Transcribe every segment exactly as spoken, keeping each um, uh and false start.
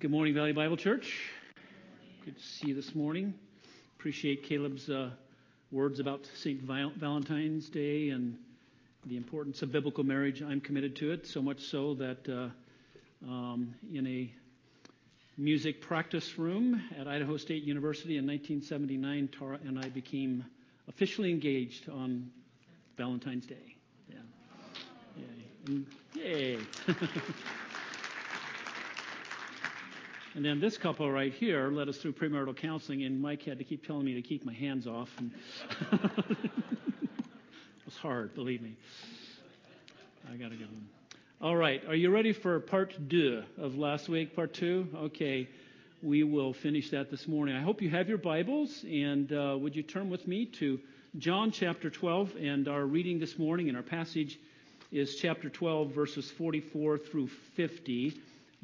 Good morning, Valley Bible Church. Good to see you this morning. Appreciate Caleb's uh, words about Saint Valentine's Day and the importance of biblical marriage. I'm committed to it, so much so that uh, um, in a music practice room at Idaho State University in nineteen seventy-nine, Tara and I became officially engaged on Valentine's Day. Yeah. Yay. Yay. And then this couple right here led us through premarital counseling, and Mike had to keep telling me to keep my hands off. And it was hard, believe me. I got a good one. All right, are you ready for part two of last week, part two? Okay, we will finish that this morning. I hope you have your Bibles, and uh, would you turn with me to John chapter twelve, and our reading this morning and our passage is chapter twelve, verses forty-four through fifty.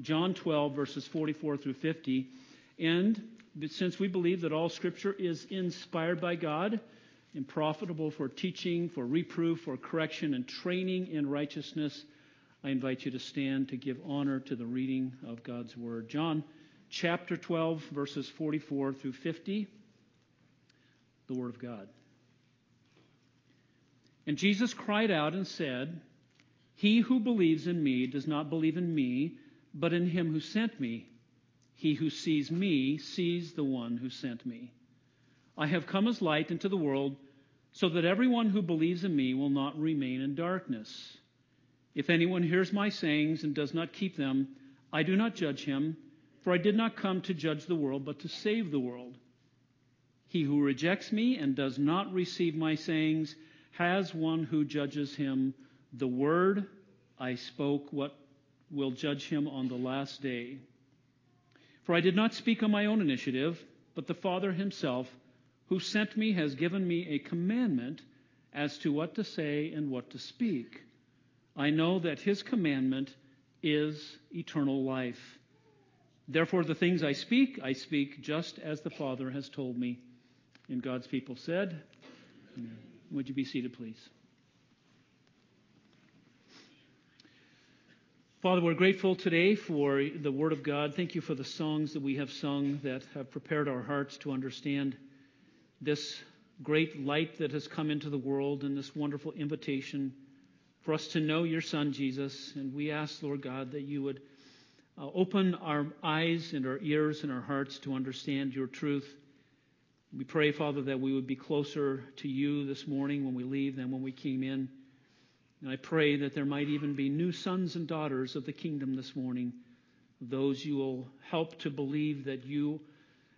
John twelve, verses forty-four through fifty. And since we believe that all Scripture is inspired by God and profitable for teaching, for reproof, for correction, and training in righteousness, I invite you to stand to give honor to the reading of God's Word. John chapter twelve, verses forty-four through fifty, the Word of God. And Jesus cried out and said, "He who believes in me does not believe in me, but in him who sent me. He who sees me sees the one who sent me. I have come as light into the world, so that everyone who believes in me will not remain in darkness. If anyone hears my sayings and does not keep them, I do not judge him, for I did not come to judge the world, but to save the world. He who rejects me and does not receive my sayings has one who judges him. The word I spoke, what will judge him on the last day. For I did not speak on my own initiative, but the Father himself, who sent me, has given me a commandment as to what to say and what to speak. I know that his commandment is eternal life. Therefore, the things I speak, I speak just as the Father has told me." And God's people said, Amen. Would you be seated, please? Father, we're grateful today for the Word of God. Thank you for the songs that we have sung that have prepared our hearts to understand this great light that has come into the world and this wonderful invitation for us to know your Son, Jesus. And we ask, Lord God, that you would uh, open our eyes and our ears and our hearts to understand your truth. We pray, Father, that we would be closer to you this morning when we leave than when we came in. And I pray that there might even be new sons and daughters of the kingdom this morning, those you will help to believe that you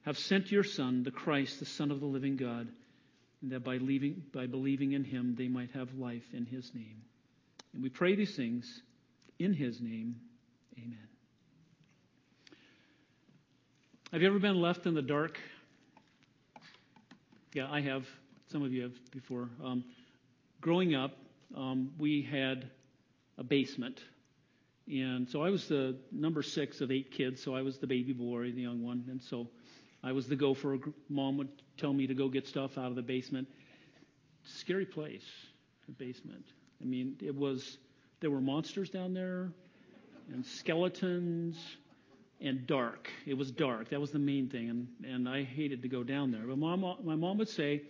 have sent your Son, the Christ, the Son of the living God, and that by, leaving, by believing in him, they might have life in his name. And we pray these things in his name. Amen. Have you ever been left in the dark? Yeah, I have. Some of you have before. Um, growing up, Um, we had a basement, and so I was the number six of eight kids, so I was the baby boy, the young one, and so I was the gopher. Mom would tell me to go get stuff out of the basement. Scary place, the basement. I mean, it was, there were monsters down there, and skeletons, and dark. It was dark. That was the main thing, and, and I hated to go down there. But mom, my mom would say,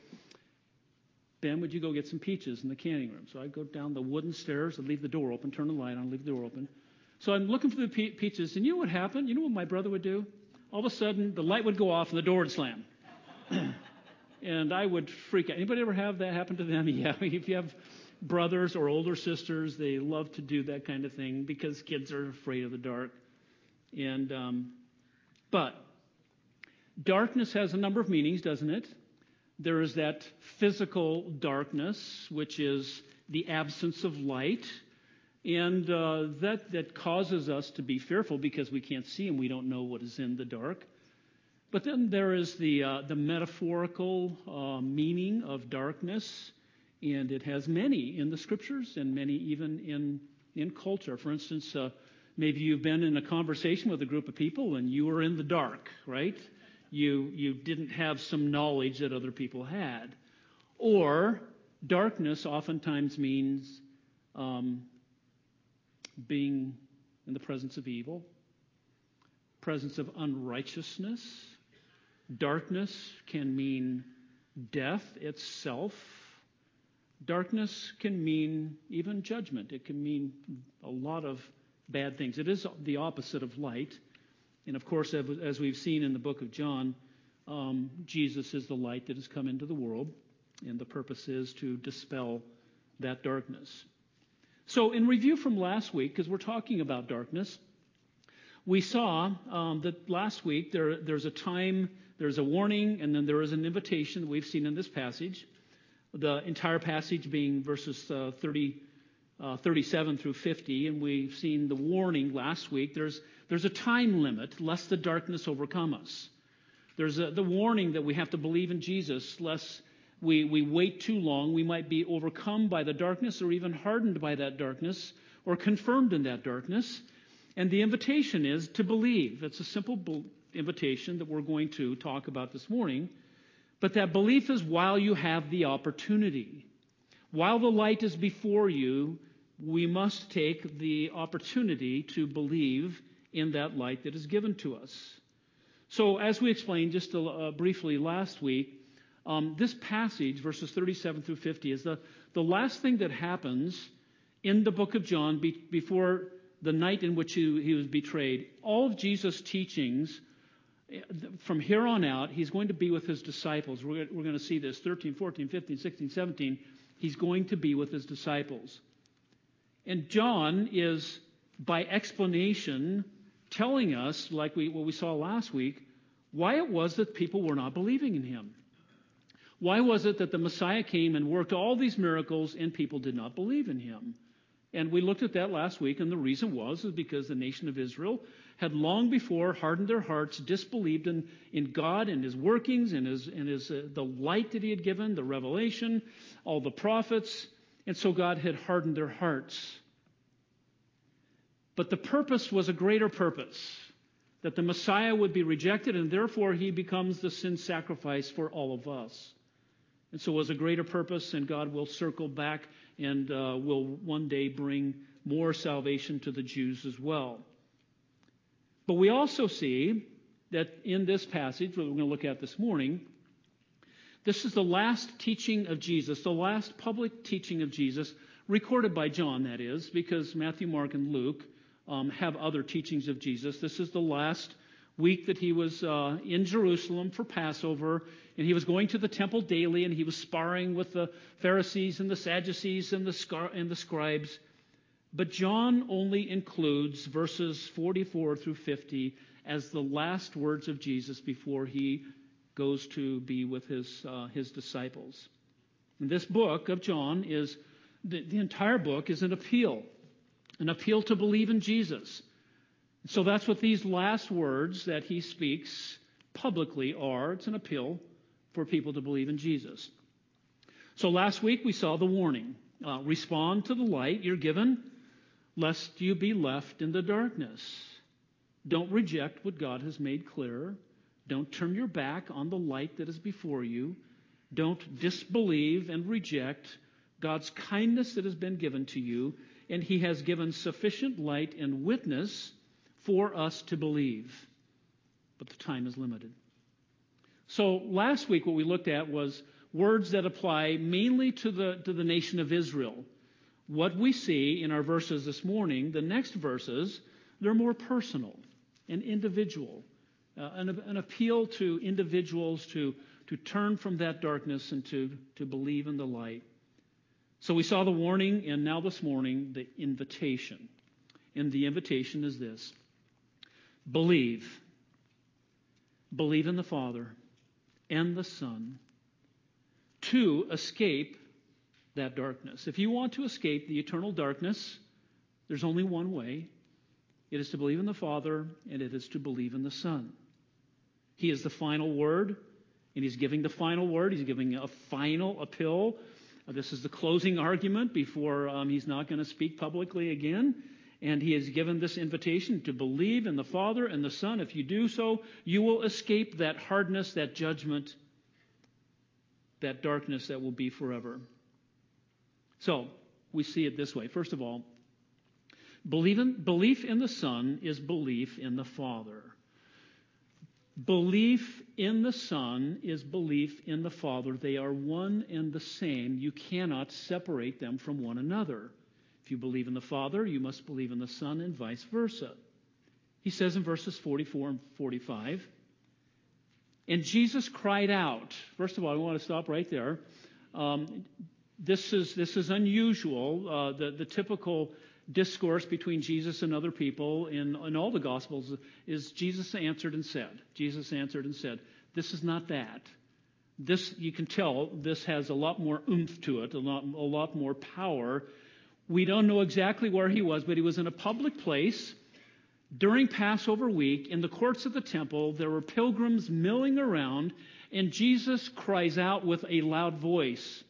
"Ben, would you go get some peaches in the canning room?" So I'd go down the wooden stairs, I'd leave the door open, turn the light on, leave the door open. So I'm looking for the pe- peaches, and you know what happened? You know what my brother would do? All of a sudden, the light would go off and the door would slam. And I would freak out. Anybody ever have that happen to them? Yeah, if you have brothers or older sisters, they love to do that kind of thing because kids are afraid of the dark. And um, but darkness has a number of meanings, doesn't it? There is that physical darkness, which is the absence of light, and uh, that, that causes us to be fearful because we can't see and we don't know what is in the dark. But then there is the, uh, the metaphorical uh, meaning of darkness, and it has many in the Scriptures and many even in, in culture. For instance, uh, maybe you've been in a conversation with a group of people and you were in the dark, right? You you didn't have some knowledge that other people had. Or darkness oftentimes means um, being in the presence of evil, presence of unrighteousness. Darkness can mean death itself. Darkness can mean even judgment. It can mean a lot of bad things. It is the opposite of light. And of course, as we've seen in the book of John, um, Jesus is the light that has come into the world, and the purpose is to dispel that darkness. So in review from last week, because we're talking about darkness, we saw um, that last week there, there's a time, there's a warning, and then there is an invitation that we've seen in this passage. The entire passage being verses uh, thirty, uh, thirty-seven through fifty, and we've seen the warning last week. There's there's a time limit, lest the darkness overcome us. There's a, the warning that we have to believe in Jesus, lest we, we wait too long. We might be overcome by the darkness, or even hardened by that darkness, or confirmed in that darkness. And the invitation is to believe. It's a simple be- invitation that we're going to talk about this morning. But that belief is while you have the opportunity. While the light is before you, we must take the opportunity to believe in that light that is given to us. So as we explained just uh, briefly last week, um, this passage, verses thirty-seven through fifty, is the, the last thing that happens in the book of John be, before the night in which he, he was betrayed. All of Jesus' teachings from here on out, he's going to be with his disciples. We're going to see this, thirteen, fourteen, fifteen, sixteen, seventeen. He's going to be with his disciples. And John is, by explanation, telling us, like we what we saw last week, why it was that people were not believing in him. Why was it that the Messiah came and worked all these miracles and people did not believe in him? And we looked at that last week, and the reason was is because the nation of Israel had long before hardened their hearts, disbelieved in, in God and his workings and his, and his uh, the light that he had given, the revelation, all the prophets. And so God had hardened their hearts. But the purpose was a greater purpose, that the Messiah would be rejected, and therefore he becomes the sin sacrifice for all of us. And so it was a greater purpose, and God will circle back and uh, will one day bring more salvation to the Jews as well. But we also see that in this passage, what we're going to look at this morning, this is the last teaching of Jesus, the last public teaching of Jesus, recorded by John, that is, because Matthew, Mark, and Luke um, have other teachings of Jesus. This is the last week that he was uh, in Jerusalem for Passover, and he was going to the temple daily, and he was sparring with the Pharisees and the Sadducees and the, scar- and the scribes. But John only includes verses forty-four through fifty as the last words of Jesus before he goes to be with his uh, his disciples. And this book of John is, the, the entire book is an appeal, an appeal to believe in Jesus. So that's what these last words that he speaks publicly are. It's an appeal for people to believe in Jesus. So last week we saw the warning. Uh, respond to the light you're given, lest you be left in the darkness. Don't reject what God has made clear. Don't turn your back on the light that is before you. Don't disbelieve and reject God's kindness that has been given to you. And he has given sufficient light and witness for us to believe, but the time is limited. So last week what we looked at was words that apply mainly to the to the nation of Israel. What we see in our verses this morning, the next verses, they're more personal and individual, uh, an, an appeal to individuals to, to turn from that darkness and to, to believe in the light. So we saw the warning, and now this morning, the invitation. And the invitation is this. Believe. Believe in the Father and the Son to escape that darkness. If you want to escape the eternal darkness, there's only one way. It is to believe in the Father, and it is to believe in the Son. He is the final word, and he's giving the final word. He's giving a final appeal. This is the closing argument before um, he's not going to speak publicly again. And he has given this invitation to believe in the Father and the Son. If you do so, you will escape that hardness, that judgment, that darkness that will be forever. So we see it this way. First of all, belief in, belief in the Son is belief in the Father. Belief in the Son is belief in the Father. They are one and the same. You cannot separate them from one another. If you believe in the Father, you must believe in the Son, and vice versa. He says in verses forty-four and forty-five, and Jesus cried out. First of all, I want to stop right there. Um, this is this is unusual. Uh, the the typical discourse between Jesus and other people in, in all the Gospels is Jesus answered and said. Jesus answered and said. This is not that. This, you can tell, this has a lot more oomph to it, a lot, a lot more power. We don't know exactly where he was, but he was in a public place during Passover week. In the courts of the temple, there were pilgrims milling around, and Jesus cries out with a loud voice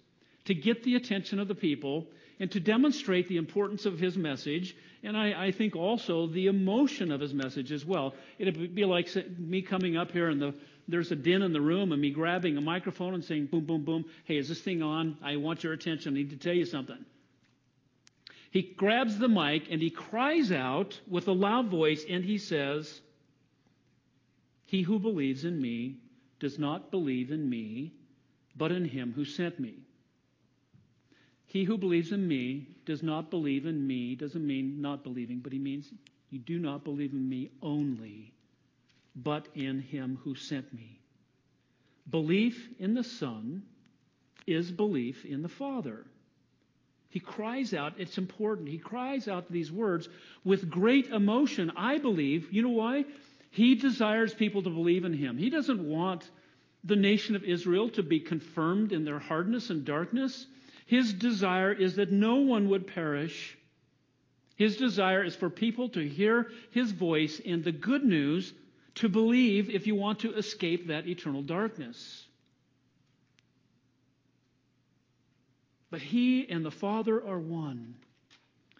to get the attention of the people and to demonstrate the importance of his message, and I, I think also the emotion of his message as well. It would be like me coming up here and the, there's a din in the room and me grabbing a microphone and saying, boom, boom, boom, hey, is this thing on? I want your attention. I need to tell you something. He grabs the mic and he cries out with a loud voice and he says, he who believes in me does not believe in me, but in him who sent me. He who believes in me does not believe in me. Doesn't mean not believing, but he means you do not believe in me only, but in him who sent me. Belief in the Son is belief in the Father. He cries out, it's important. He cries out these words with great emotion. I believe, you know why? He desires people to believe in him. He doesn't want the nation of Israel to be confirmed in their hardness and darkness. His desire is that no one would perish. His desire is for people to hear his voice and the good news, to believe if you want to escape that eternal darkness. But he and the Father are one.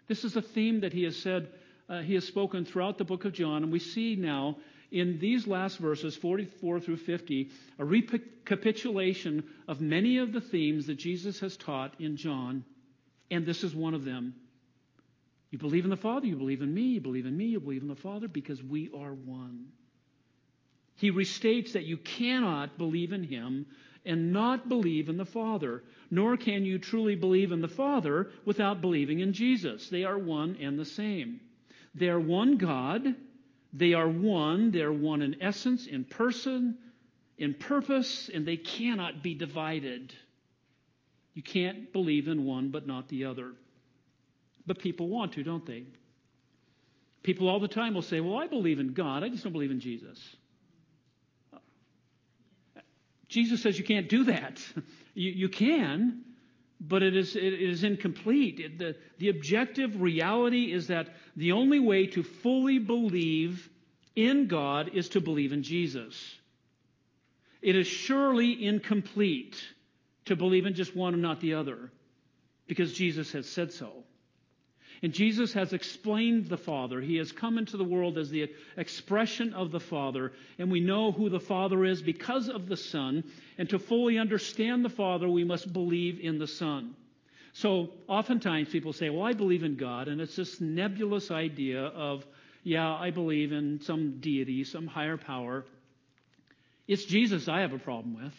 This is a theme that he has said, uh, he has spoken throughout the book of John, and we see now in these last verses, forty-four through fifty, a recapitulation of many of the themes that Jesus has taught in John, and this is one of them. You believe in the Father, you believe in me, you believe in me, you believe in the Father, because we are one. He restates that you cannot believe in him and not believe in the Father, nor can you truly believe in the Father without believing in Jesus. They are one and the same. They are one God. They are one. They are one in essence, in person, in purpose, and they cannot be divided. You can't believe in one but not the other. But people want to, don't they? People all the time will say, well, I believe in God. I just don't believe in Jesus. Jesus says you can't do that. You, you can, but it is, it is incomplete. It, the, the objective reality is that the only way to fully believe in God is to believe in Jesus. It is surely incomplete to believe in just one and not the other, because Jesus has said so. And Jesus has explained the Father. He has come into the world as the expression of the Father. And we know who the Father is because of the Son. And to fully understand the Father, we must believe in the Son. So oftentimes people say, well, I believe in God. And it's this nebulous idea of, yeah, I believe in some deity, some higher power. It's Jesus I have a problem with.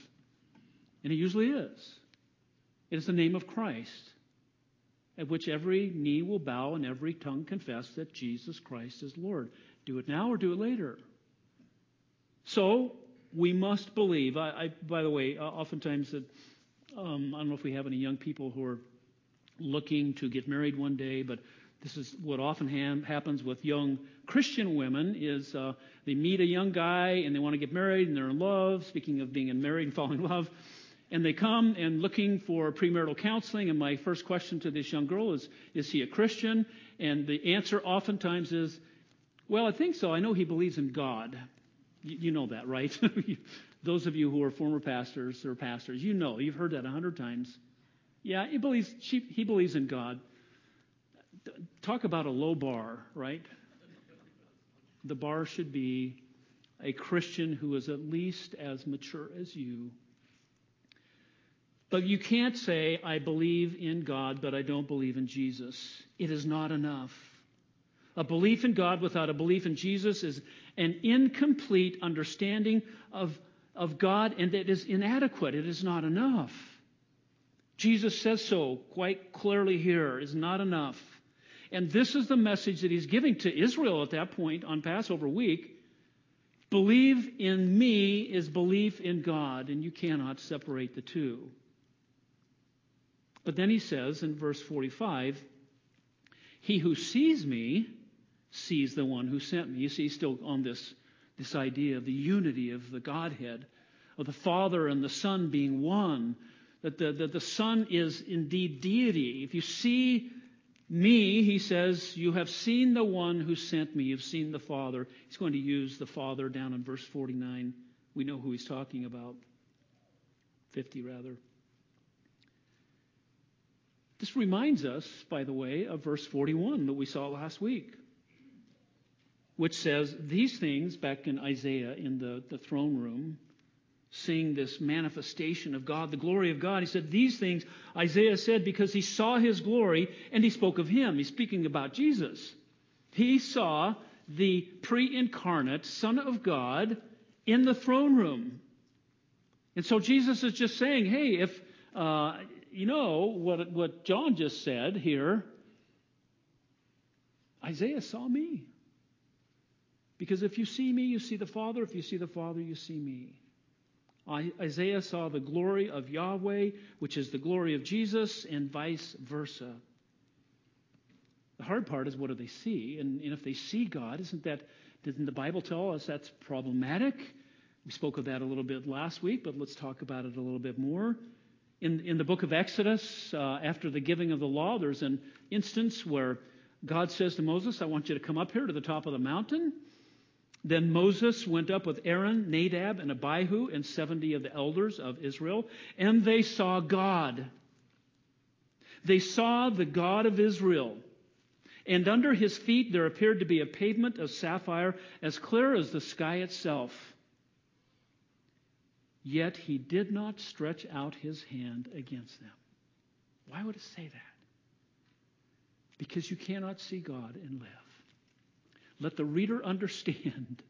And it usually is. It is the name of Christ, at which every knee will bow and every tongue confess that Jesus Christ is Lord. Do it now or do it later. So we must believe. I, I by the way, uh, oftentimes, that, um, I don't know if we have any young people who are looking to get married one day, but this is what often ha- happens with young Christian women is uh, they meet a young guy and they want to get married and they're in love, speaking of being married and falling in love. And they come and looking for premarital counseling. And my first question to this young girl is, is he a Christian? And the answer oftentimes is, well, I think so. I know he believes in God. You, you know that, right? Those of you who are former pastors or pastors, you know, you've heard that a hundred times. Yeah, he believes, she, he believes in God. Talk about a low bar, right? The bar should be a Christian who is at least as mature as you. But you can't say, I believe in God, but I don't believe in Jesus. It is not enough. A belief in God without a belief in Jesus is an incomplete understanding of, of God, and it is inadequate. It is not enough. Jesus says so quite clearly here. It's not enough. And this is the message that he's giving to Israel at that point on Passover week. Believe in me is belief in God, and you cannot separate the two. But then he says in verse forty-five, he who sees me sees the one who sent me. You see, still on this, this idea of the unity of the Godhead, of the Father and the Son being one, that the, that the Son is indeed deity. If you see me, he says, you have seen the one who sent me. You've seen the Father. He's going to use the Father down in verse forty-nine. We know who he's talking about. fifty, rather. This reminds us, by the way, of verse forty-one that we saw last week, which says these things back in Isaiah in the, the throne room, seeing this manifestation of God, the glory of God. He said these things Isaiah said because he saw his glory and he spoke of him. He's speaking about Jesus. He saw the pre-incarnate Son of God in the throne room. And so Jesus is just saying, hey, if uh, you know what, what John just said here, Isaiah saw me. Because if you see me, you see the Father. If you see the Father, you see me. Isaiah saw the glory of Yahweh, which is the glory of Jesus, and vice versa. The hard part is, what do they see? And, and if they see God, isn't that, didn't the Bible tell us that's problematic? We spoke of that a little bit last week, but let's talk about it a little bit more. In, in the book of Exodus, uh, after the giving of the law, there's an instance where God says to Moses, I want you to come up here to the top of the mountain. Then Moses went up with Aaron, Nadab, and Abihu, and seventy of the elders of Israel, and they saw God. They saw the God of Israel. And under his feet there appeared to be a pavement of sapphire as clear as the sky itself. Yet he did not stretch out his hand against them. Why would it say that? Because you cannot see God and live. Let the reader understand.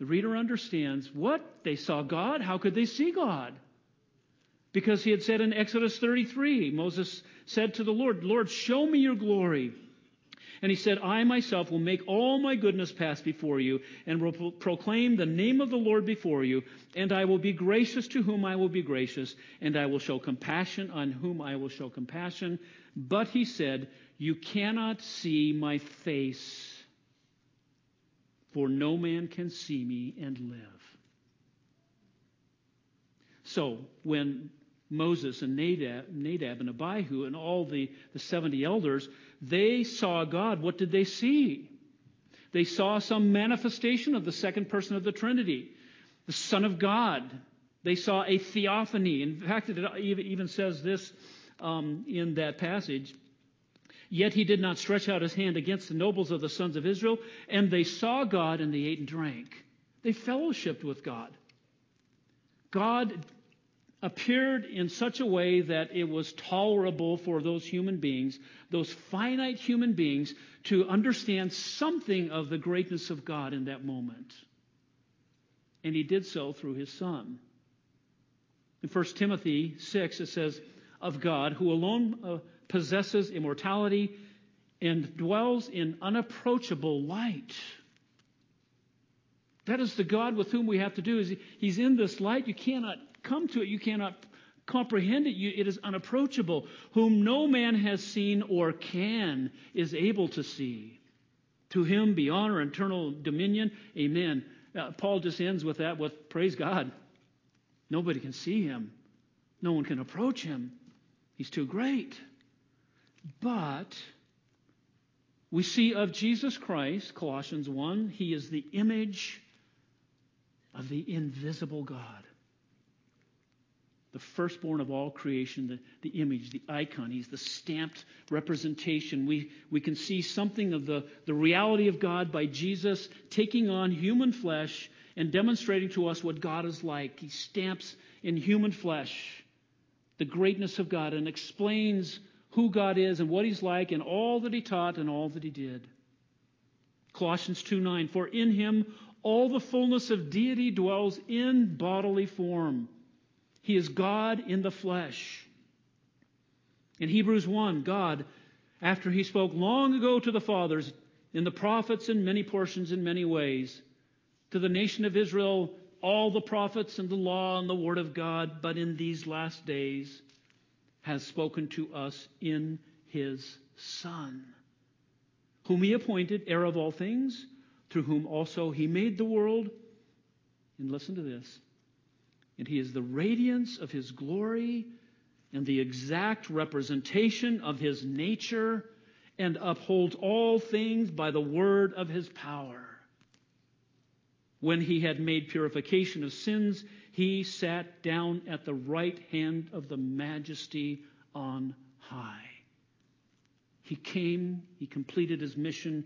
The reader understands what? They saw God. How could they see God? Because he had said in Exodus thirty-three, Moses said to the Lord, Lord, show me your glory. And he said, I myself will make all my goodness pass before you and will proclaim the name of the Lord before you. And I will be gracious to whom I will be gracious, and I will show compassion on whom I will show compassion. But he said, you cannot see my face. For no man can see me and live. So when Moses and Nadab, Nadab and Abihu and all the, the seventy elders, they saw God, what did they see? They saw some manifestation of the second person of the Trinity, the Son of God. They saw a theophany. In fact, it even says this um, in that passage. Yet he did not stretch out his hand against the nobles of the sons of Israel, and they saw God, and they ate and drank. They fellowshiped with God. God appeared in such a way that it was tolerable for those human beings, those finite human beings, to understand something of the greatness of God in that moment. And he did so through his Son. In First Timothy six, it says, of God, who alone... Uh, possesses immortality and dwells in unapproachable light. That is the God with whom we have to do. Is he's in this light. You cannot come to it. You cannot comprehend it. You, it is unapproachable. Whom no man has seen or can is able to see. To him be honor, eternal dominion. Amen. Uh, Paul just ends with that, with praise God. Nobody can see him. No one can approach him. He's too great. But we see of Jesus Christ, Colossians one, he is the image of the invisible God, the firstborn of all creation, the, the image, the icon. He's the stamped representation. We, we can see something of the, the reality of God by Jesus taking on human flesh and demonstrating to us what God is like. He stamps in human flesh the greatness of God and explains who God is and what he's like and all that he taught and all that he did. Colossians two nine, for in him all the fullness of deity dwells in bodily form. He is God in the flesh. In Hebrews one, God, after he spoke long ago to the fathers, in the prophets in many portions, in many ways, to the nation of Israel, all the prophets and the law and the word of God, but in these last days has spoken to us in his Son, whom he appointed heir of all things, through whom also he made the world. And listen to this. And he is the radiance of his glory and the exact representation of his nature, and upholds all things by the word of his power. When he had made purification of sins, he sat down at the right hand of the majesty on high. He came, he completed his mission,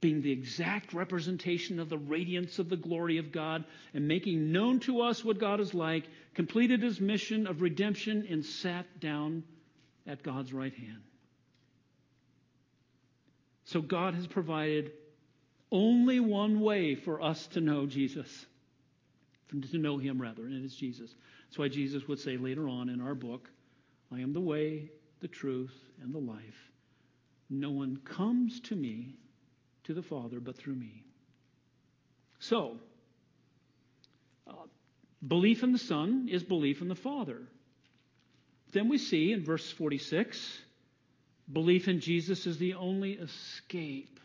being the exact representation of the radiance of the glory of God, and making known to us what God is like, completed his mission of redemption and sat down at God's right hand. So God has provided only one way for us to know Jesus, to know him rather, and it is Jesus. That's why Jesus would say later on in our book, I am the way, the truth, and the life. No one comes to me, to the Father, but through me. So, uh, belief in the Son is belief in the Father. Then we see in verse forty-six, belief in Jesus is the only escape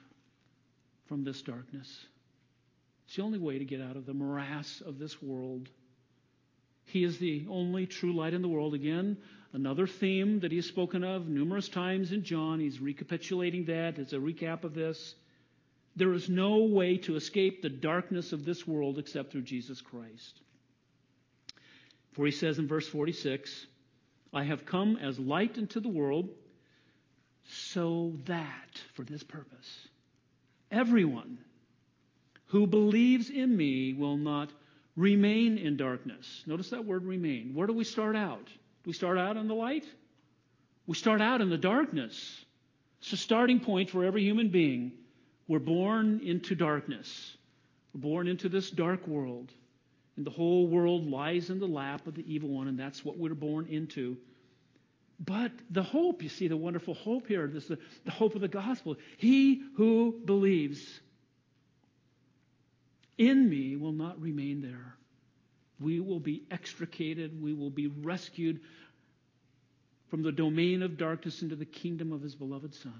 from this darkness. It's the only way to get out of the morass of this world. He is the only true light in the world. Again, another theme that he's spoken of numerous times in John. He's recapitulating that. It's a recap of this. There is no way to escape the darkness of this world except through Jesus Christ. For he says in verse forty-six, I have come as light into the world, so that, for this purpose, everyone who believes in me will not remain in darkness. Notice that word remain. Where do we start out? Do we start out in the light? We start out in the darkness. It's a starting point for every human being. We're born into darkness. We're born into this dark world. And the whole world lies in the lap of the evil one, and that's what we're born into. But the hope, you see the wonderful hope here, this is the hope of the gospel. He who believes in me will not remain there. We will be extricated. We will be rescued from the domain of darkness into the kingdom of his beloved Son,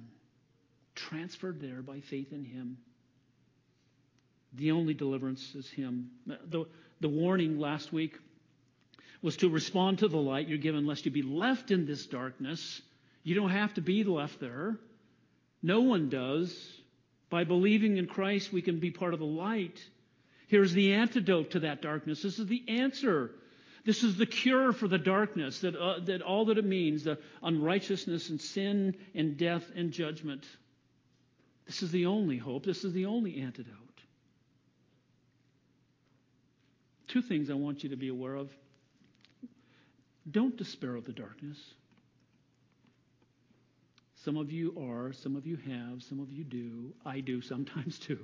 transferred there by faith in him. The only deliverance is him. The, the warning last week was to respond to the light you're given, lest you be left in this darkness. You don't have to be left there. No one does. By believing in Christ, we can be part of the light. Here's the antidote to that darkness. This is the answer. This is the cure for the darkness, that uh, that all that it means, the unrighteousness and sin and death and judgment. This is the only hope. This is the only antidote. Two things I want you to be aware of. Don't despair of the darkness. Some of you are, some of you have, some of you do. I do sometimes too.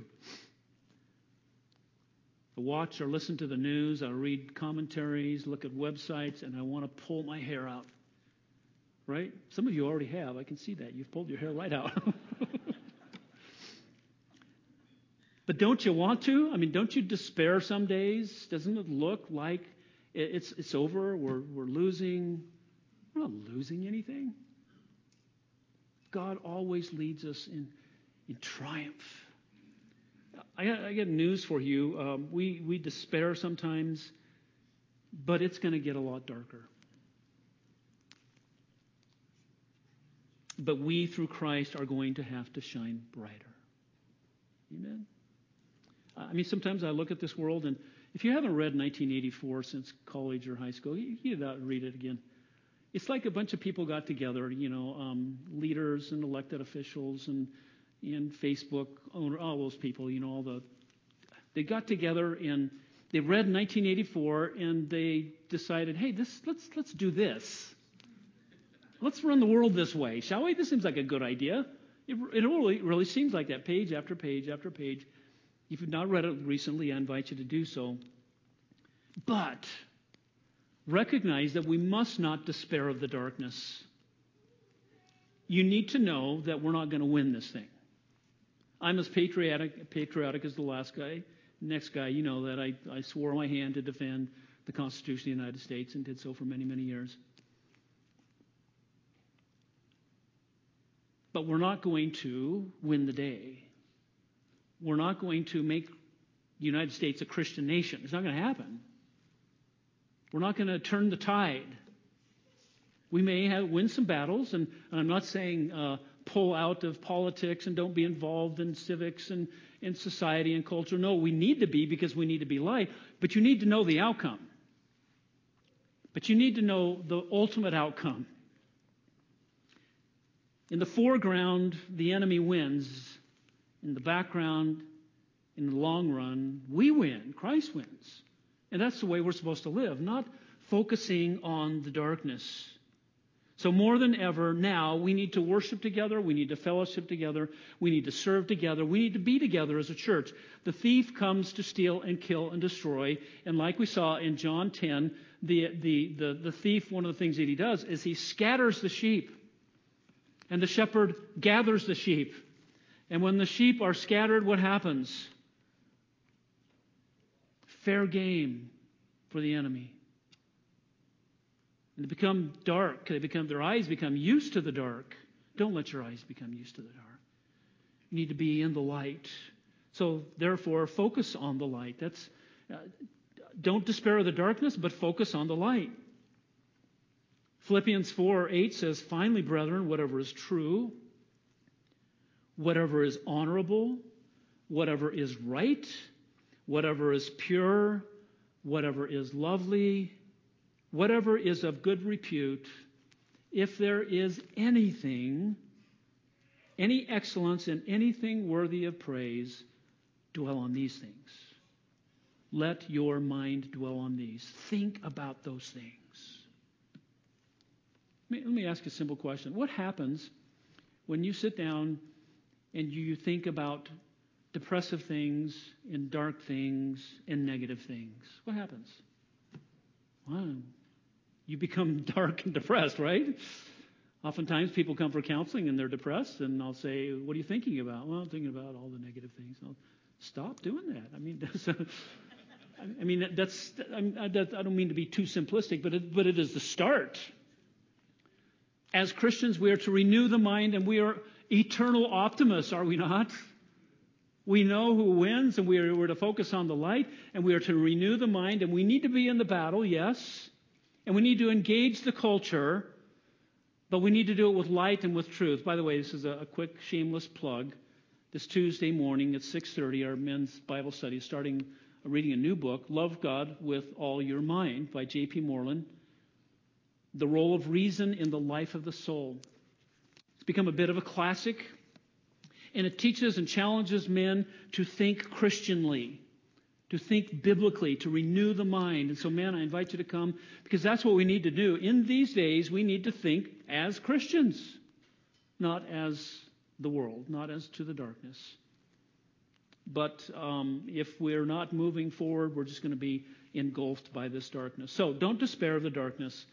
I watch or listen to the news, I read commentaries, look at websites, and I want to pull my hair out. Right? Some of you already have. I can see that. You've pulled your hair right out. But don't you want to? I mean, don't you despair some days? Doesn't it look like It's it's over. We're we're losing. We're not losing anything. God always leads us in in triumph. I got, I got news for you. Um, we we despair sometimes, but it's going to get a lot darker. But we through Christ are going to have to shine brighter. Amen. I mean, sometimes I look at this world and. If you haven't read nineteen eighty-four since college or high school, you need to read it again. It's like a bunch of people got together, you know, um, leaders and elected officials and and Facebook owner, all those people, you know, all the they got together and they read nineteen eighty-four and they decided, hey, this let's let's do this. Let's run the world this way, shall we? This seems like a good idea. It, it really, really seems like that, page after page after page. If you've not read it recently, I invite you to do so. But recognize that we must not despair of the darkness. You need to know that we're not going to win this thing. I'm as patriotic, patriotic as the last guy. Next guy, you know that I, I swore my hand to defend the Constitution of the United States and did so for many, many years. But we're not going to win the day. We're not going to make the United States a Christian nation. It's not going to happen. We're not going to turn the tide. We may have, win some battles, and, and I'm not saying uh, pull out of politics and don't be involved in civics and in society and culture. No, we need to be, because we need to be light. But you need to know the outcome. But you need to know the ultimate outcome. In the foreground, the enemy wins. In the background, in the long run, we win. Christ wins. And that's the way we're supposed to live, not focusing on the darkness. So more than ever now, we need to worship together. We need to fellowship together. We need to serve together. We need to be together as a church. The thief comes to steal and kill and destroy. And like we saw in John ten, the, the, the, the thief, one of the things that he does is he scatters the sheep. And the shepherd gathers the sheep. And when the sheep are scattered, what happens? Fair game for the enemy. And they become dark. They become, their eyes become used to the dark. Don't let your eyes become used to the dark. You need to be in the light. So therefore, focus on the light. That's uh, don't despair of the darkness, but focus on the light. Philippians four eight says, "Finally, brethren, whatever is true, whatever is honorable, whatever is right, whatever is pure, whatever is lovely, whatever is of good repute, if there is anything, any excellence and anything worthy of praise, dwell on these things. Let your mind dwell on these." Think about those things. Let me ask a simple question. What happens when you sit down and you think about depressive things and dark things and negative things? What happens? Wow. You become dark and depressed, right? Oftentimes people come for counseling and they're depressed, and I'll say, "What are you thinking about?" "Well, I'm thinking about all the negative things." I'll stop doing that. I mean, that's a, I mean that's I, mean, I don't mean to be too simplistic, but it, but it is the start. As Christians, we are to renew the mind, and we are eternal optimists, are we not? We know who wins, and we are, we're to focus on the light, and we are to renew the mind, and we need to be in the battle, yes, and we need to engage the culture, but we need to do it with light and with truth. By the way, this is a, a quick, shameless plug. This Tuesday morning at six thirty, our men's Bible study is starting uh, reading a new book, Love God with All Your Mind by J P Moreland. The role of reason in the life of the soul. It's become a bit of a classic, and it teaches and challenges men to think Christianly, to think biblically, to renew the mind. And so, man, I invite you to come, because that's what we need to do. In these days, we need to think as Christians, not as the world, not as to the darkness. But um, if we're not moving forward, we're just going to be engulfed by this darkness. So don't despair of the darkness,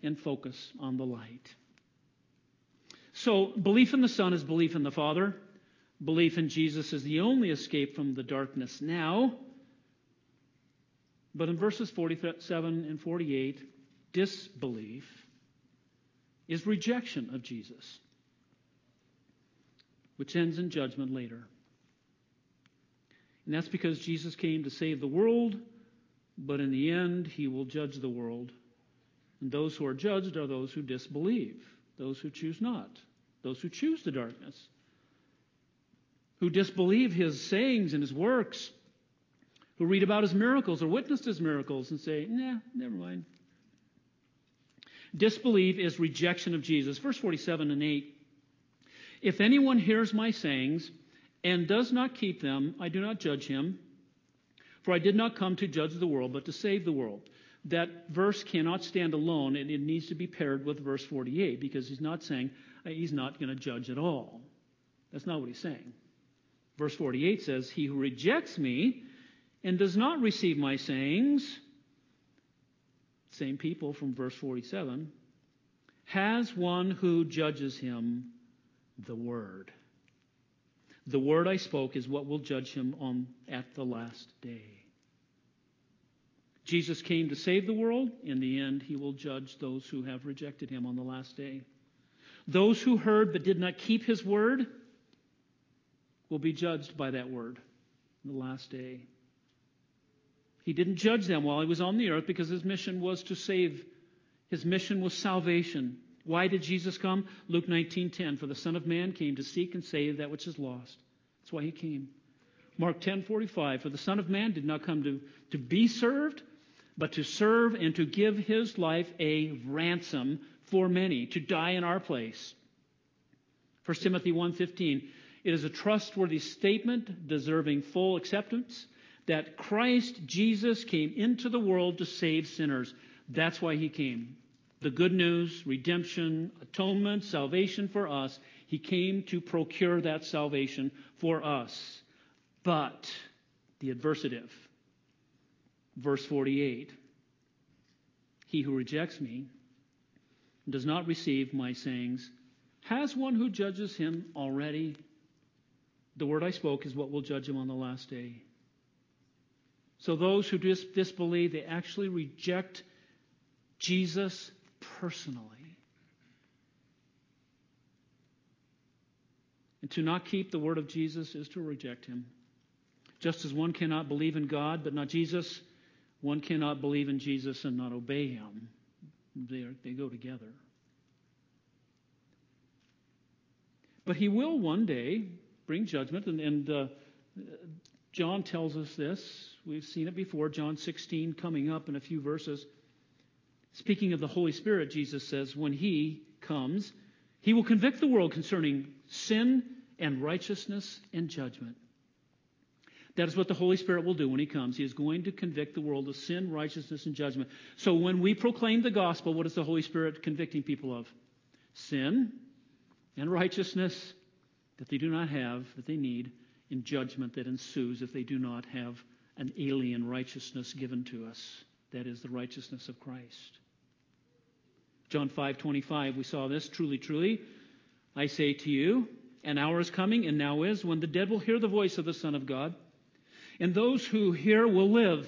and focus on the light. So belief in the Son is belief in the Father. Belief in Jesus is the only escape from the darkness now. But in verses forty-seven and forty-eight, disbelief is rejection of Jesus, which ends in judgment later. And that's because Jesus came to save the world, but in the end, he will judge the world. And those who are judged are those who disbelieve, those who choose not, those who choose the darkness, who disbelieve his sayings and his works, who read about his miracles or witnessed his miracles and say, "Nah, never mind." Disbelief is rejection of Jesus. Verse forty-seven and eight. "If anyone hears my sayings and does not keep them, I do not judge him, for I did not come to judge the world, but to save the world." That verse cannot stand alone, and it needs to be paired with verse forty-eight, because he's not saying he's not going to judge at all. That's not what he's saying. Verse forty-eight says, he who rejects me and does not receive my sayings, same people from verse forty-seven, has one who judges him, the word. The word I spoke is what will judge him on at the last day. Jesus came to save the world. In the end, he will judge those who have rejected him on the last day. Those who heard but did not keep his word will be judged by that word on the last day. He didn't judge them while he was on the earth because his mission was to save. His mission was salvation. Why did Jesus come? Luke nineteen ten, for the Son of Man came to seek and save that which is lost. That's why he came. Mark ten forty-five, for the Son of Man did not come to, to be served, but to serve and to give his life a ransom for many, to die in our place. First Timothy one fifteen, it is a trustworthy statement deserving full acceptance that Christ Jesus came into the world to save sinners. That's why he came. The good news, redemption, atonement, salvation for us. He came to procure that salvation for us. But, the adversative, verse forty-eight, he who rejects me and does not receive my sayings has one who judges him already. The word I spoke is what will judge him on the last day. So those who dis- disbelieve, they actually reject Jesus personally. And to not keep the word of Jesus is to reject him. Just as one cannot believe in God but not Jesus, one cannot believe in Jesus and not obey him. They are, they go together. But he will one day bring judgment, and, and uh, John tells us this. We've seen it before. John sixteen coming up in a few verses. Speaking of the Holy Spirit, Jesus says, when he comes, he will convict the world concerning sin and righteousness and judgment. That is what the Holy Spirit will do when he comes. He is going to convict the world of sin, righteousness, and judgment. So when we proclaim the gospel, what is the Holy Spirit convicting people of? Sin and righteousness that they do not have, that they need, and judgment that ensues if they do not have an alien righteousness given to us. That is the righteousness of Christ. John five twenty-five, we saw this. Truly, truly, I say to you, an hour is coming, and now is, when the dead will hear the voice of the Son of God, and those who hear will live.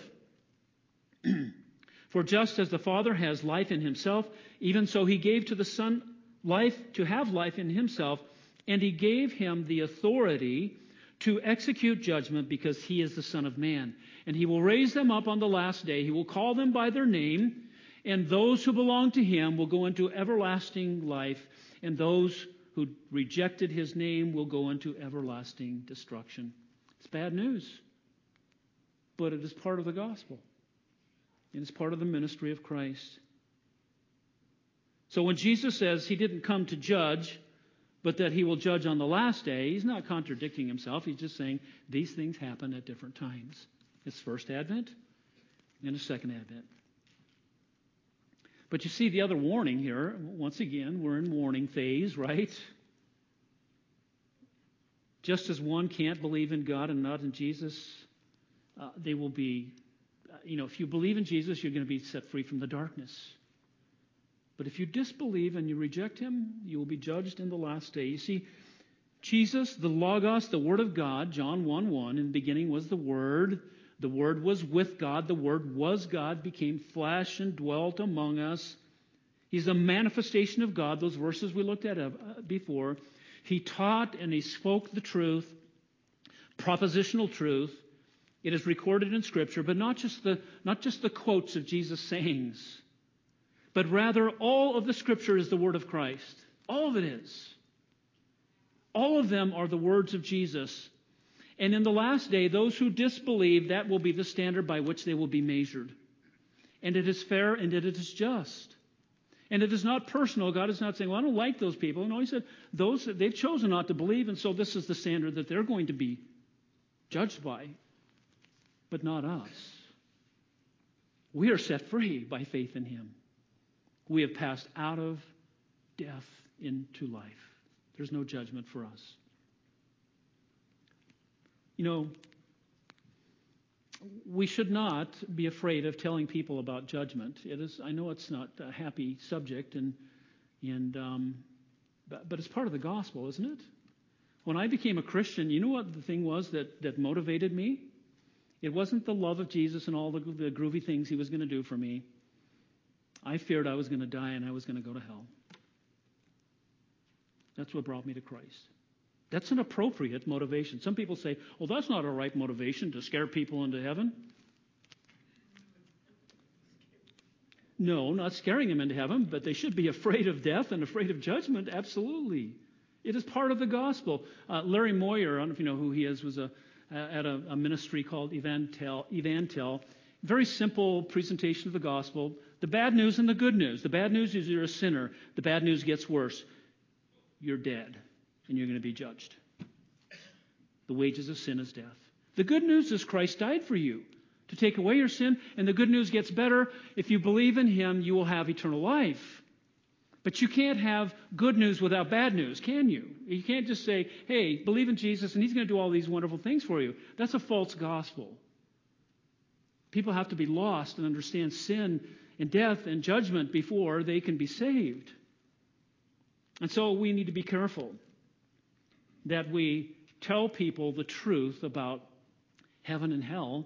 For just as the Father has life in himself, even so he gave to the Son life, to have life in himself, and he gave him the authority to execute judgment because he is the Son of Man. And he will raise them up on the last day. He will call them by their name, and those who belong to him will go into everlasting life, and those who rejected his name will go into everlasting destruction. It's bad news, but it is part of the gospel. It is part of the ministry of Christ. So when Jesus says he didn't come to judge, but that he will judge on the last day, he's not contradicting himself. He's just saying these things happen at different times. His first advent and his second advent. But you see the other warning here. Once again, we're in warning phase, right? Just as one can't believe in God and not in Jesus, uh, they will be, uh, you know, if you believe in Jesus, you're going to be set free from the darkness. But if you disbelieve and you reject him, you will be judged in the last day. You see, Jesus, the Logos, the Word of God, John one one, in the beginning was the Word. The Word was with God. The Word was God, became flesh and dwelt among us. He's a manifestation of God, those verses we looked at before. He taught and he spoke the truth, propositional truth. It is recorded in Scripture, but not just the, not just the quotes of Jesus' sayings. But rather, all of the Scripture is the word of Christ. All of it is. All of them are the words of Jesus. And in the last day, those who disbelieve, that will be the standard by which they will be measured. And it is fair and it is just. And it is not personal. God is not saying, well, I don't like those people. No, he said, those they've chosen not to believe, and so this is the standard that they're going to be judged by, but not us. We are set free by faith in him. We have passed out of death into life. There's no judgment for us. You know, we should not be afraid of telling people about judgment. It is, I know it's not a happy subject, and and um, but, but it's part of the gospel, isn't it? When I became a Christian, you know what the thing was that, that motivated me? It wasn't the love of Jesus and all the, the groovy things he was going to do for me. I feared I was going to die and I was going to go to hell. That's what brought me to Christ. That's an appropriate motivation. Some people say, well, that's not a right motivation to scare people into heaven. No, not scaring them into heaven, but they should be afraid of death and afraid of judgment. Absolutely. It is part of the gospel. Uh, Larry Moyer, I don't know if you know who he is, was a, uh, at a, a ministry called Evantel, Evantel. Very simple presentation of the gospel. The bad news and the good news. The bad news is you're a sinner. The bad news gets worse. You're dead, and you're going to be judged. The wages of sin is death. The good news is Christ died for you to take away your sin, and the good news gets better. If you believe in him, you will have eternal life. But you can't have good news without bad news, can you? You can't just say, hey, believe in Jesus, and he's going to do all these wonderful things for you. That's a false gospel. People have to be lost and understand sin and death and judgment before they can be saved. And so we need to be careful that we tell people the truth about heaven and hell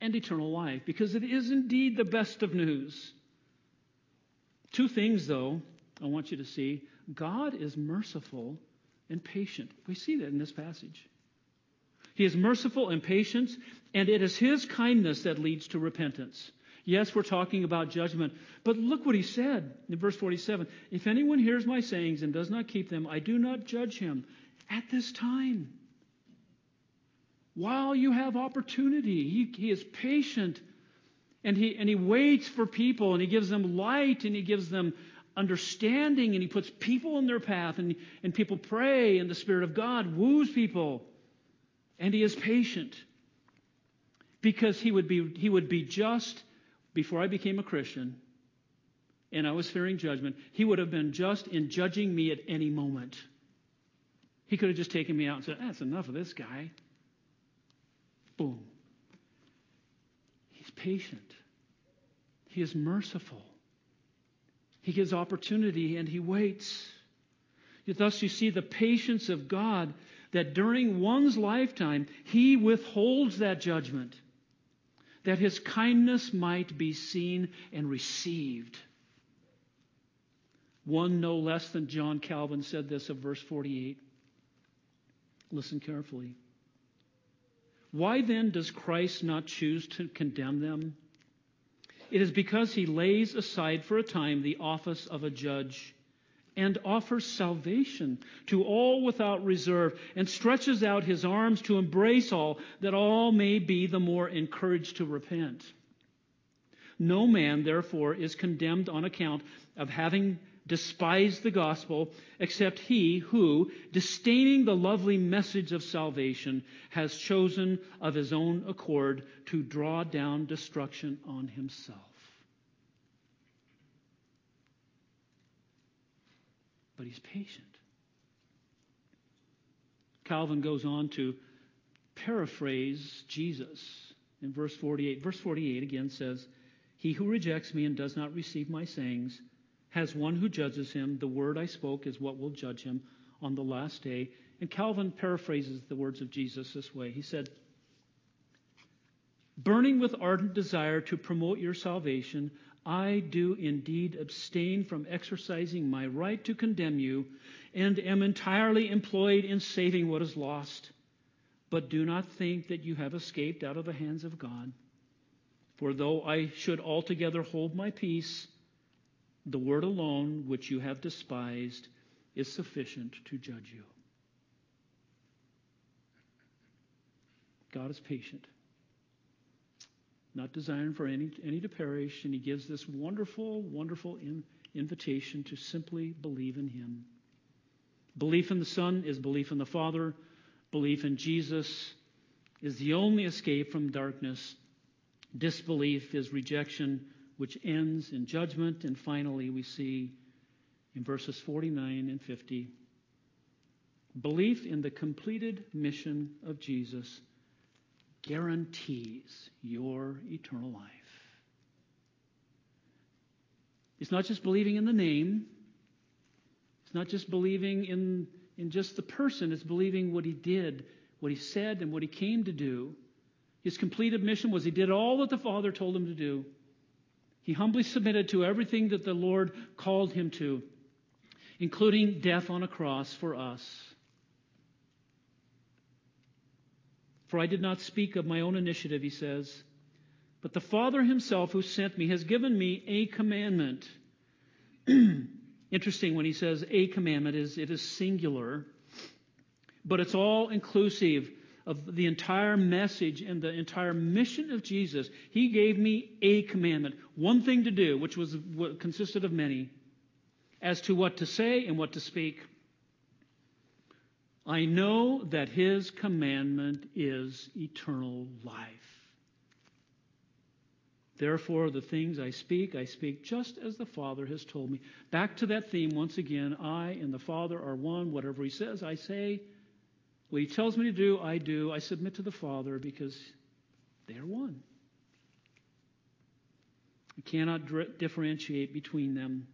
and eternal life, because it is indeed the best of news. Two things, though, I want you to see. God is merciful and patient. We see that in this passage. He is merciful and patient, and it is his kindness that leads to repentance. Yes, we're talking about judgment, but look what he said in verse forty-seven. If anyone hears my sayings and does not keep them, I do not judge him at this time. While you have opportunity, he, he is patient, and he, and he waits for people, and he gives them light, and he gives them understanding, and he puts people in their path, and, and people pray, and the Spirit of God woos people, and he is patient because he would be, he would be just. Before I became a Christian and I was fearing judgment, he would have been just in judging me at any moment. He could have just taken me out and said, that's enough of this guy. Boom. He's patient. He is merciful. He gives opportunity and he waits. Thus you see the patience of God, that during one's lifetime, he withholds that judgment, that his kindness might be seen and received. One no less than John Calvin said this of verse forty-eight. Listen carefully. Why then does Christ not choose to condemn them? It is because he lays aside for a time the office of a judge and offers salvation to all without reserve, and stretches out his arms to embrace all, that all may be the more encouraged to repent. No man, therefore, is condemned on account of having despised the gospel, except he who, disdaining the lovely message of salvation, has chosen of his own accord to draw down destruction on himself. But he's patient. Calvin goes on to paraphrase Jesus in verse forty-eight. Verse forty-eight again says, he who rejects me and does not receive my sayings has one who judges him. The word I spoke is what will judge him on the last day. And Calvin paraphrases the words of Jesus this way. He said, burning with ardent desire to promote your salvation, I do indeed abstain from exercising my right to condemn you, and am entirely employed in saving what is lost. But do not think that you have escaped out of the hands of God. For though I should altogether hold my peace, the word alone which you have despised is sufficient to judge you. God is patient, not desiring for any, any to perish, and he gives this wonderful, wonderful in, invitation to simply believe in him. Belief in the Son is belief in the Father. Belief in Jesus is the only escape from darkness. Disbelief is rejection, which ends in judgment. And finally, we see in verses forty-nine and fifty, belief in the completed mission of Jesus guarantees your eternal life. It's not just believing in the name. It's not just believing in, in just the person. It's believing what he did, what he said, and what he came to do. His complete admission was he did all that the Father told him to do. He humbly submitted to everything that the Lord called him to, including death on a cross for us. For I did not speak of my own initiative, he says, but the Father himself who sent me has given me a commandment. Interesting when he says a commandment, is it is singular, but it's all inclusive of the entire message and the entire mission of Jesus. He gave me a commandment, one thing to do, which was what consisted of many, as to what to say and what to speak. I know that his commandment is eternal life. Therefore, the things I speak, I speak just as the Father has told me. Back to that theme once again. I and the Father are one. Whatever he says, I say. What he tells me to do, I do. I submit to the Father because they are one. You cannot dr- differentiate between them.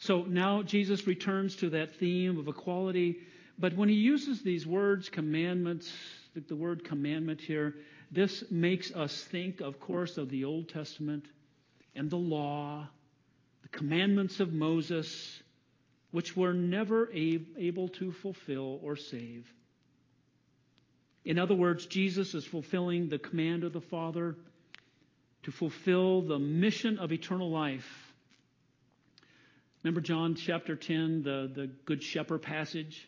So now Jesus returns to that theme of equality. But when he uses these words, commandments, the word commandment here, this makes us think, of course, of the Old Testament and the law, the commandments of Moses, which were never able to fulfill or save. In other words, Jesus is fulfilling the command of the Father to fulfill the mission of eternal life. Remember John chapter ten, the, the Good Shepherd passage?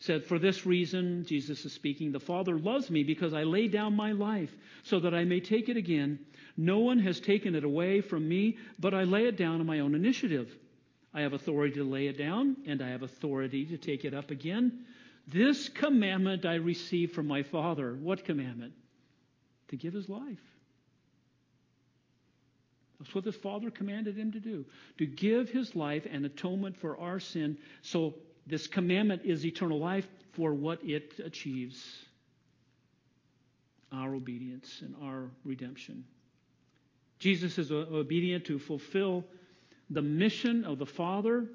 Said, for this reason, Jesus is speaking, the Father loves me because I lay down my life so that I may take it again. No one has taken it away from me, but I lay it down on my own initiative. I have authority to lay it down, and I have authority to take it up again. This commandment I received from my Father. What commandment? To give his life. That's what the Father commanded him to do, to give his life and atonement for our sin. So this commandment is eternal life for what it achieves, our obedience and our redemption. Jesus is obedient to fulfill the mission of the Father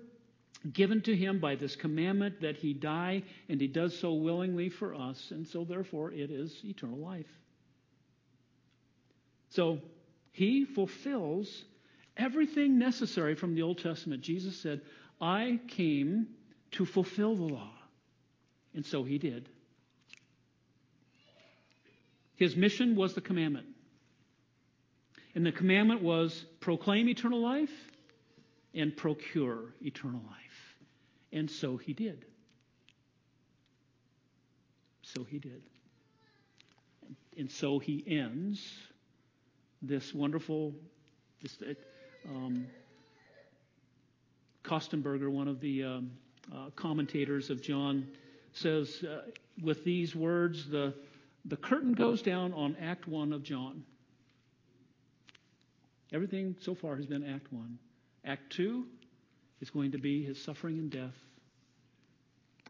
given to him by this commandment that he die, and he does so willingly for us, and so therefore it is eternal life. So he fulfills everything necessary from the Old Testament. Jesus said, I came to fulfill the law. And so he did. His mission was the commandment. And the commandment was proclaim eternal life and procure eternal life. And so he did. So he did. And so he ends this wonderful, this, um, Kostenberger, one of the um, Uh, commentators of John, says uh, with these words, the, the curtain goes down on Act one of John. Everything so far has been Act one. Act two is going to be his suffering and death.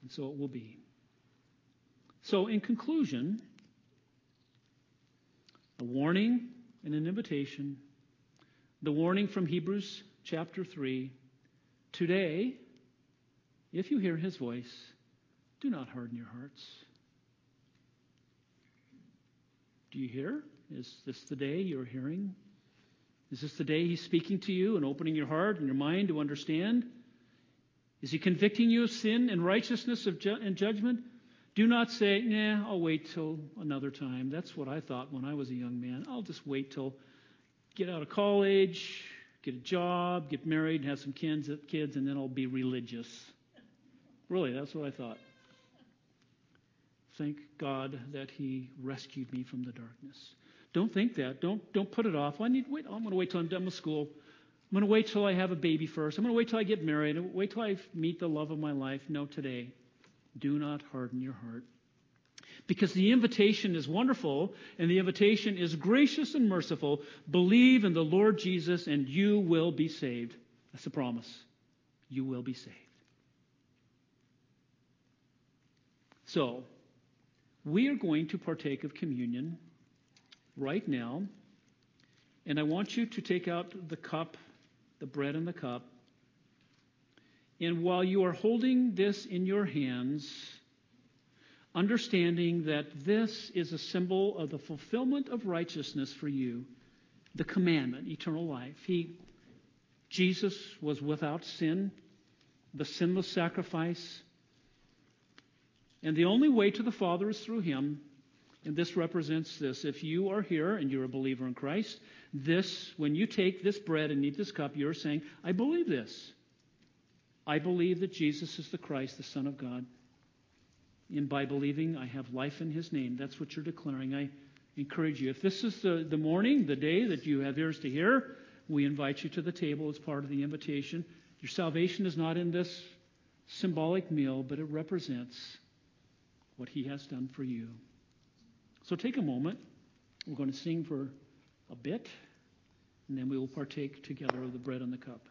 And so it will be. So in conclusion, a warning and an invitation. The warning from Hebrews chapter three. Today, if you hear his voice, do not harden your hearts. Do you hear? Is this the day you're hearing? Is this the day he's speaking to you and opening your heart and your mind to understand? Is he convicting you of sin and righteousness of ju- and judgment? Do not say, nah, I'll wait till another time. That's what I thought when I was a young man. I'll just wait till get out of college, get a job, get married, and have some kids, kids, and then I'll be religious. Really, that's what I thought. Thank God that he rescued me from the darkness. Don't think that. Don't don't put it off. I need wait. I'm going to wait till I'm done with school. I'm going to wait till I have a baby first. I'm going to wait till I get married. I'm going to wait till I meet the love of my life. No, today. Do not harden your heart. Because the invitation is wonderful, and the invitation is gracious and merciful. Believe in the Lord Jesus, and you will be saved. That's the promise. You will be saved. So, We are going to partake of communion right now. And I want you to take out the cup, the bread and the cup. And while you are holding this in your hands, understanding that this is a symbol of the fulfillment of righteousness for you, the commandment, eternal life. He, Jesus was without sin, the sinless sacrifice. And the only way to the Father is through him. And this represents this. If you are here and you're a believer in Christ, this, when you take this bread and eat this cup, you're saying, I believe this. I believe that Jesus is the Christ, the Son of God. And by believing, I have life in his name. That's what you're declaring. I encourage you. If this is the, the morning, the day that you have ears to hear, we invite you to the table as part of the invitation. Your salvation is not in this symbolic meal, but it represents what he has done for you. So take a moment. We're going to sing for a bit, and then we will partake together of the bread and the cup.